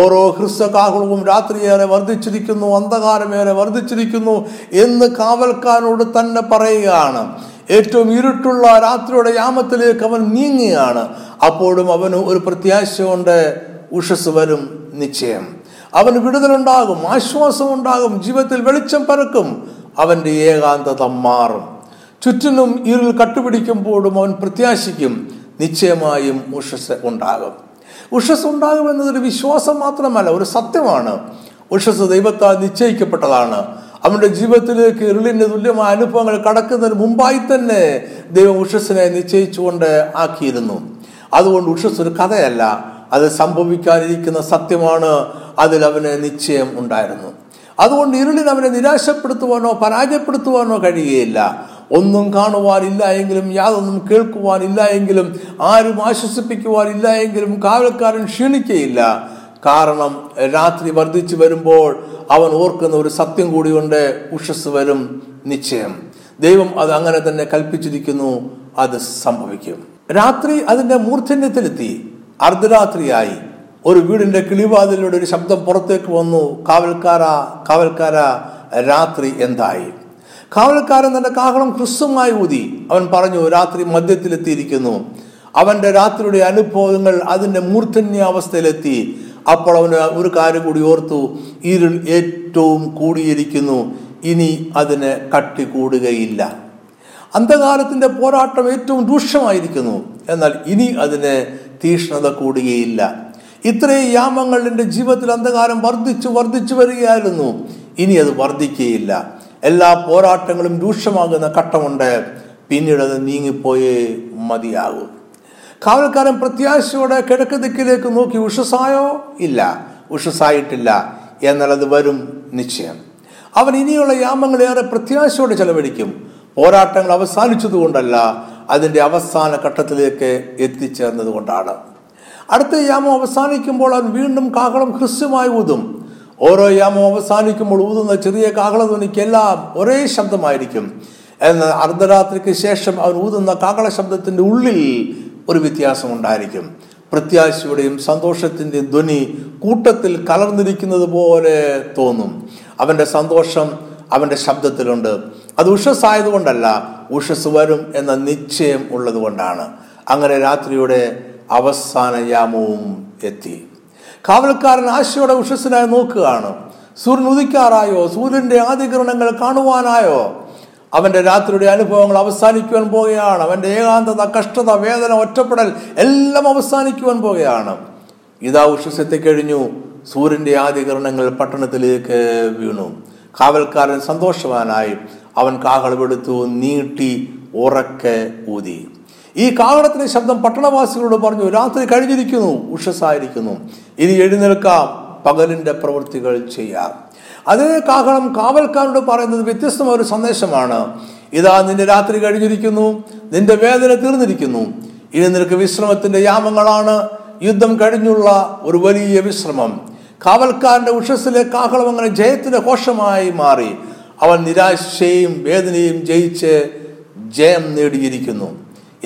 ഓരോ ഹ്രസ്വകാഹളവും രാത്രിയേറെ വർദ്ധിച്ചിരിക്കുന്നു, അന്ധകാരമേറെ വർദ്ധിച്ചിരിക്കുന്നു എന്ന് കാവൽക്കാരനോട് തന്നെ പറയുകയാണ്. ഏറ്റവും ഇരുട്ടുള്ള രാത്രിയുടെ യാമത്തിലേക്ക് അവൻ നീങ്ങുകയാണ്. അപ്പോഴും അവന് ഒരു പ്രത്യാശയുണ്ട്. ഉഷസ് വരും, നിശ്ചയം. അവന് വിടുതലുണ്ടാകും, ആശ്വാസമുണ്ടാകും, ജീവിതത്തിൽ വെളിച്ചം പരക്കും, അവൻ്റെ ഏകാന്തത മാറും. ചുറ്റിനും ഇരുൾ കട്ടുപിടിക്കുമ്പോഴും അവൻ പ്രത്യാശിക്കും, നിശ്ചയമായും ഉഷസ് ഉണ്ടാകും. ഉഷസ് ഉണ്ടാകുമെന്നതൊരു വിശ്വാസം മാത്രമല്ല, ഒരു സത്യമാണ്. ഉഷസ് ദൈവത്താൽ നിശ്ചയിക്കപ്പെട്ടതാണ്. അവൻ്റെ ജീവിതത്തിലേക്ക് ഇരുളിൻ്റെ തുല്യമായ അനുഭവങ്ങൾ കടക്കുന്നതിന് മുമ്പായി തന്നെ ദൈവം ഉഷസ്സിനെ നിശ്ചയിച്ചുകൊണ്ട് ആക്കിയിരുന്നു. അതുകൊണ്ട് ഉഷസ് ഒരു കഥയല്ല, അത് സംഭവിക്കാനിരിക്കുന്ന സത്യമാണ്. അതിലവന് നിശ്ചയം ഉണ്ടായിരുന്നു. അതുകൊണ്ട് ഇരുളിന് അവനെ നിരാശപ്പെടുത്തുവാനോ പരാജയപ്പെടുത്തുവാനോ കഴിയുകയില്ല. ഒന്നും കാണുവാനില്ല എങ്കിലും, യാതൊന്നും കേൾക്കുവാനില്ല എങ്കിലും, ആരും ആശ്വസിപ്പിക്കുവാനില്ല എങ്കിലും കാവൽക്കാരൻ ക്ഷീണിക്കുകയില്ല. കാരണം രാത്രി വർദ്ധിച്ചു വരുമ്പോൾ അവൻ ഓർക്കുന്ന ഒരു സത്യം കൂടിയുണ്ട്. ഉഷസ് വരും, നിശ്ചയം. ദൈവം അത് അങ്ങനെ തന്നെ കൽപ്പിച്ചിരിക്കുന്നു, അത് സംഭവിക്കും. രാത്രി അതിൻ്റെ മൂർധന്യത്തിലെത്തി. അർദ്ധരാത്രിയായി. ഒരു വീടിൻ്റെ കിളിവാതിലൂടെ ഒരു ശബ്ദം പുറത്തേക്ക് വന്നു, കാവൽക്കാരാ, കാവൽക്കാരാ, രാത്രി എന്തായി? കാവൽക്കാരൻ തൻ്റെ കാഹളം ഹ്രസ്വമായി ഊതി. അവൻ പറഞ്ഞു, രാത്രി മധ്യത്തിലെത്തിയിരിക്കുന്നു. അവൻ്റെ രാത്രിയുടെ അനുഭവങ്ങൾ അതിൻ്റെ മൂർധന്യ അവസ്ഥയിലെത്തി. അപ്പോൾ അവന് ഒരു കാര്യം കൂടി ഓർത്തു, ഇരുൾ ഏറ്റവും കൂടിയിരിക്കുന്നു, ഇനി അതിന് കട്ടി കൂടുകയില്ല. അന്ധകാരത്തിൻ്റെ പോരാട്ടം ഏറ്റവും രൂക്ഷമായിരിക്കുന്നു, എന്നാൽ ഇനി അതിന് തീഷ്ണത കൂടുകയില്ല. ഇത്രയും യാമങ്ങൾ എൻ്റെ ജീവിതത്തിൽ അന്ധകാരം വർദ്ധിച്ചു വർദ്ധിച്ചു വരികയായിരുന്നു. ഇനി അത് വർദ്ധിക്കുകയില്ല. എല്ലാ പോരാട്ടങ്ങളും രൂക്ഷമാകുന്ന ഘട്ടമുണ്ട്. പിന്നീട് അത് നീങ്ങിപ്പോയേ മതിയാകും. കാവൽക്കാരൻ പ്രത്യാശയോടെ കിഴക്ക് ദിക്കിലേക്ക് നോക്കി. ഉഷസായോ? ഇല്ല, ഉഷസായിട്ടില്ല. എന്നാൽ അത് വരും, നിശ്ചയം. അവൻ ഇനിയുള്ള യാമങ്ങളേറെ പ്രത്യാശയോടെ ചെലവഴിക്കും. പോരാട്ടങ്ങൾ അവസാനിച്ചതുകൊണ്ടല്ല, അതിൻ്റെ അവസാന ഘട്ടത്തിലേക്ക് എത്തിച്ചേർന്നതുകൊണ്ടാണ്. അടുത്ത യാമം അവസാനിക്കുമ്പോൾ അവൻ വീണ്ടും കാഹളം ഹ്രസ്വമായി ഊതും. ഓരോ യാമം അവസാനിക്കുമ്പോൾ ഊതുന്ന ചെറിയ കാഹളധ്വനിക്കെല്ലാം ഒരേ ശബ്ദമായിരിക്കും. എന്നാൽ അർദ്ധരാത്രിക്ക് ശേഷം അവൻ ഊതുന്ന കാഹള ശബ്ദത്തിൻ്റെ ഉള്ളിൽ ഒരു വ്യത്യാസമുണ്ടായിരിക്കും. പ്രത്യാശയുടെയും സന്തോഷത്തിൻ്റെയും ധ്വനി കൂട്ടത്തിൽ കലർന്നിരിക്കുന്നത് പോലെ തോന്നും. അവൻ്റെ സന്തോഷം അവൻ്റെ ശബ്ദത്തിലുണ്ട്. അത് ഉഷസ്സായതുകൊണ്ടല്ല, ഉഷസ് വരും എന്ന നിശ്ചയം ഉള്ളതുകൊണ്ടാണ്. അങ്ങനെ രാത്രിയുടെ അവസാന യാമവും എത്തി. കാവൽക്കാരൻ ആശയോടെ ഉഷസ്സിനായി നോക്കുകയാണ്. സൂര്യൻ ഉദിക്കാറായോ? സൂര്യൻ്റെ ആദികിരണങ്ങൾ കാണുവാനായോ? അവൻ്റെ രാത്രിയുടെ അനുഭവങ്ങൾ അവസാനിക്കുവാൻ പോകുകയാണ്. അവൻ്റെ ഏകാന്തത, കഷ്ടത, വേദന, ഒറ്റപ്പെടൽ എല്ലാം അവസാനിക്കുവാൻ പോകുകയാണ്. ഇതാ ഉഷസ് എത്തിക്കഴിഞ്ഞു. സൂര്യൻ്റെ ആദികിരണങ്ങൾ പട്ടണത്തിലേക്ക് വീണു. കാവൽക്കാരൻ സന്തോഷവാനായി. അവൻ കാഹളമെടുത്തു നീട്ടി ഉറക്കെ ഊതി. ഈ കാഹളത്തിൻ്റെ ശബ്ദം പട്ടണവാസികളോട് പറഞ്ഞു, രാത്രി കഴിഞ്ഞിരിക്കുന്നു, ഉഷസായിരിക്കുന്നു, ഇനി എഴുന്നേൽക്കാം, പകലിൻ്റെ പ്രവൃത്തികൾ ചെയ്യാം. അതേ കാഹളം കാവൽക്കാരോട് പറയുന്നത് വ്യത്യസ്തമായ ഒരു സന്ദേശമാണ്. ഇതാ നിന്റെ രാത്രി കഴിഞ്ഞിരിക്കുന്നു, നിന്റെ വേദന തീർന്നിരിക്കുന്നു, ഇനി നിനക്ക് വിശ്രമത്തിൻ്റെ യാമങ്ങളാണ്. യുദ്ധം കഴിഞ്ഞുള്ള ഒരു വലിയ വിശ്രമം. കാവൽക്കാരൻ്റെ ഉഷസ്സിലെ കാഹളം അങ്ങനെ ജയത്തിൻ്റെ ഘോഷമായി മാറി. അവൻ നിരാശയും വേദനയും ജയിച്ച് ജയം നേടിയിരിക്കുന്നു.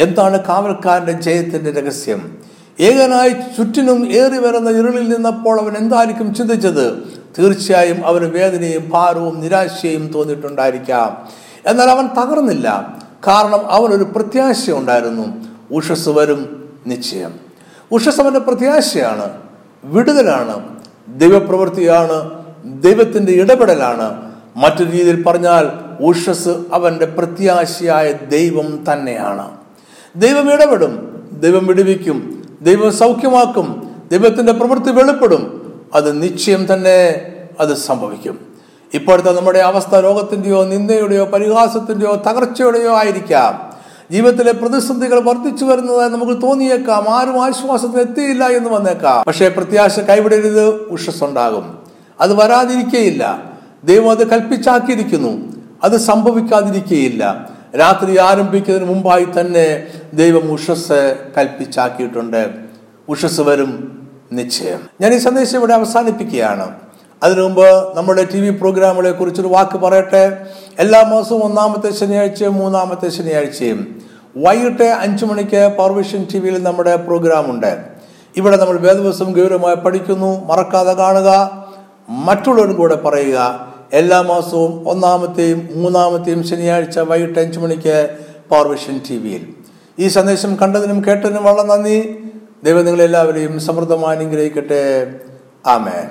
എന്താണ് കാവൽക്കാരൻ്റെ ജയത്തിൻ്റെ രഹസ്യം? ഏകനായി ചുറ്റിനും ഏറി വരുന്ന ഇരുളിൽ നിന്നപ്പോൾ അവൻ എന്തായിരിക്കും ചിന്തിച്ചത്? തീർച്ചയായും അവന് വേദനയും ഭാരവും നിരാശയും തോന്നിയിട്ടുണ്ടായിരിക്കാം. എന്നാൽ അവൻ തകർന്നില്ല. കാരണം അവനൊരു പ്രത്യാശ ഉണ്ടായിരുന്നു. ഉഷസ് വരും നിശ്ചയം. ഉഷസ് അവൻ്റെ പ്രത്യാശയാണ്, വിടുതലാണ്, ദൈവപ്രവൃത്തിയാണ്, ദൈവത്തിൻ്റെ ഇടപെടലാണ്. മറ്റൊരു രീതിയിൽ പറഞ്ഞാൽ ഉഷസ് അവൻ്റെ പ്രത്യാശയായ ദൈവം തന്നെയാണ്. ദൈവം ഇടപെടും, ദൈവം വിടുവിക്കും, ദൈവം സൗഖ്യമാക്കും, ദൈവത്തിൻ്റെ പ്രവൃത്തി വെളിപ്പെടും. അത് നിശ്ചയം തന്നെ, അത് സംഭവിക്കും. ഇപ്പോഴത്തെ നമ്മുടെ അവസ്ഥ രോഗത്തിൻ്റെയോ നിന്ദയുടെയോ പരിഹാസത്തിൻ്റെയോ തകർച്ചയുടെയോ ആയിരിക്കാം. ജീവിതത്തിലെ പ്രതിസന്ധികൾ വർദ്ധിച്ചു വരുന്നതായി നമുക്ക് തോന്നിയേക്കാം. ആരും ആശ്വാസത്തിന് എത്തിയില്ല എന്ന് വന്നേക്കാം. പക്ഷേ പ്രത്യാശ കൈവിടരുത്. ഉഷസ് ഉണ്ടാകും. അത് വരാതിരിക്കുകയില്ല. ദൈവം അത് കൽപ്പിച്ചാക്കിയിരിക്കുന്നു. അത് സംഭവിക്കാതിരിക്കുകയില്ല. രാത്രി ആരംഭിക്കുന്നതിന് മുമ്പായി തന്നെ ദൈവം ഉഷസ് കൽപ്പിച്ചാക്കിയിട്ടുണ്ട്. ഉഷസ് വരും നിശ്ചയം. ഞാൻ ഈ സന്ദേശം ഇവിടെ അവസാനിപ്പിക്കുകയാണ്. അതിനുമുമ്പ് നമ്മുടെ TV പ്രോഗ്രാമുകളെ കുറിച്ചൊരു വാക്ക് പറയട്ടെ. എല്ലാ മാസവും 1ാമത്തെ ശനിയാഴ്ചയും 3ാമത്തെ ശനിയാഴ്ചയും വൈകിട്ട് 5 മണിക്ക് പവർവിഷൻ TV നമ്മുടെ പ്രോഗ്രാമുണ്ട്. ഇവിടെ നമ്മൾ വേദവസം ഗൗരവമായി പഠിക്കുന്നു. മറക്കാതെ കാണുക, മറ്റുള്ളവരും കൂടെ പറയുക. എല്ലാ മാസവും 1ാമത്തെയും 3ാമത്തെയും ശനിയാഴ്ച വൈകിട്ട് 5 മണിക്ക് പവർവിഷൻ TV. ഈ സന്ദേശം കണ്ടതിനും കേട്ടതിനും വളരെ നന്ദി. ദൈവം നിങ്ങളെല്ലാവരെയും സമൃദ്ധമായി അനുഗ്രഹിക്കട്ടെ. ആമേൻ.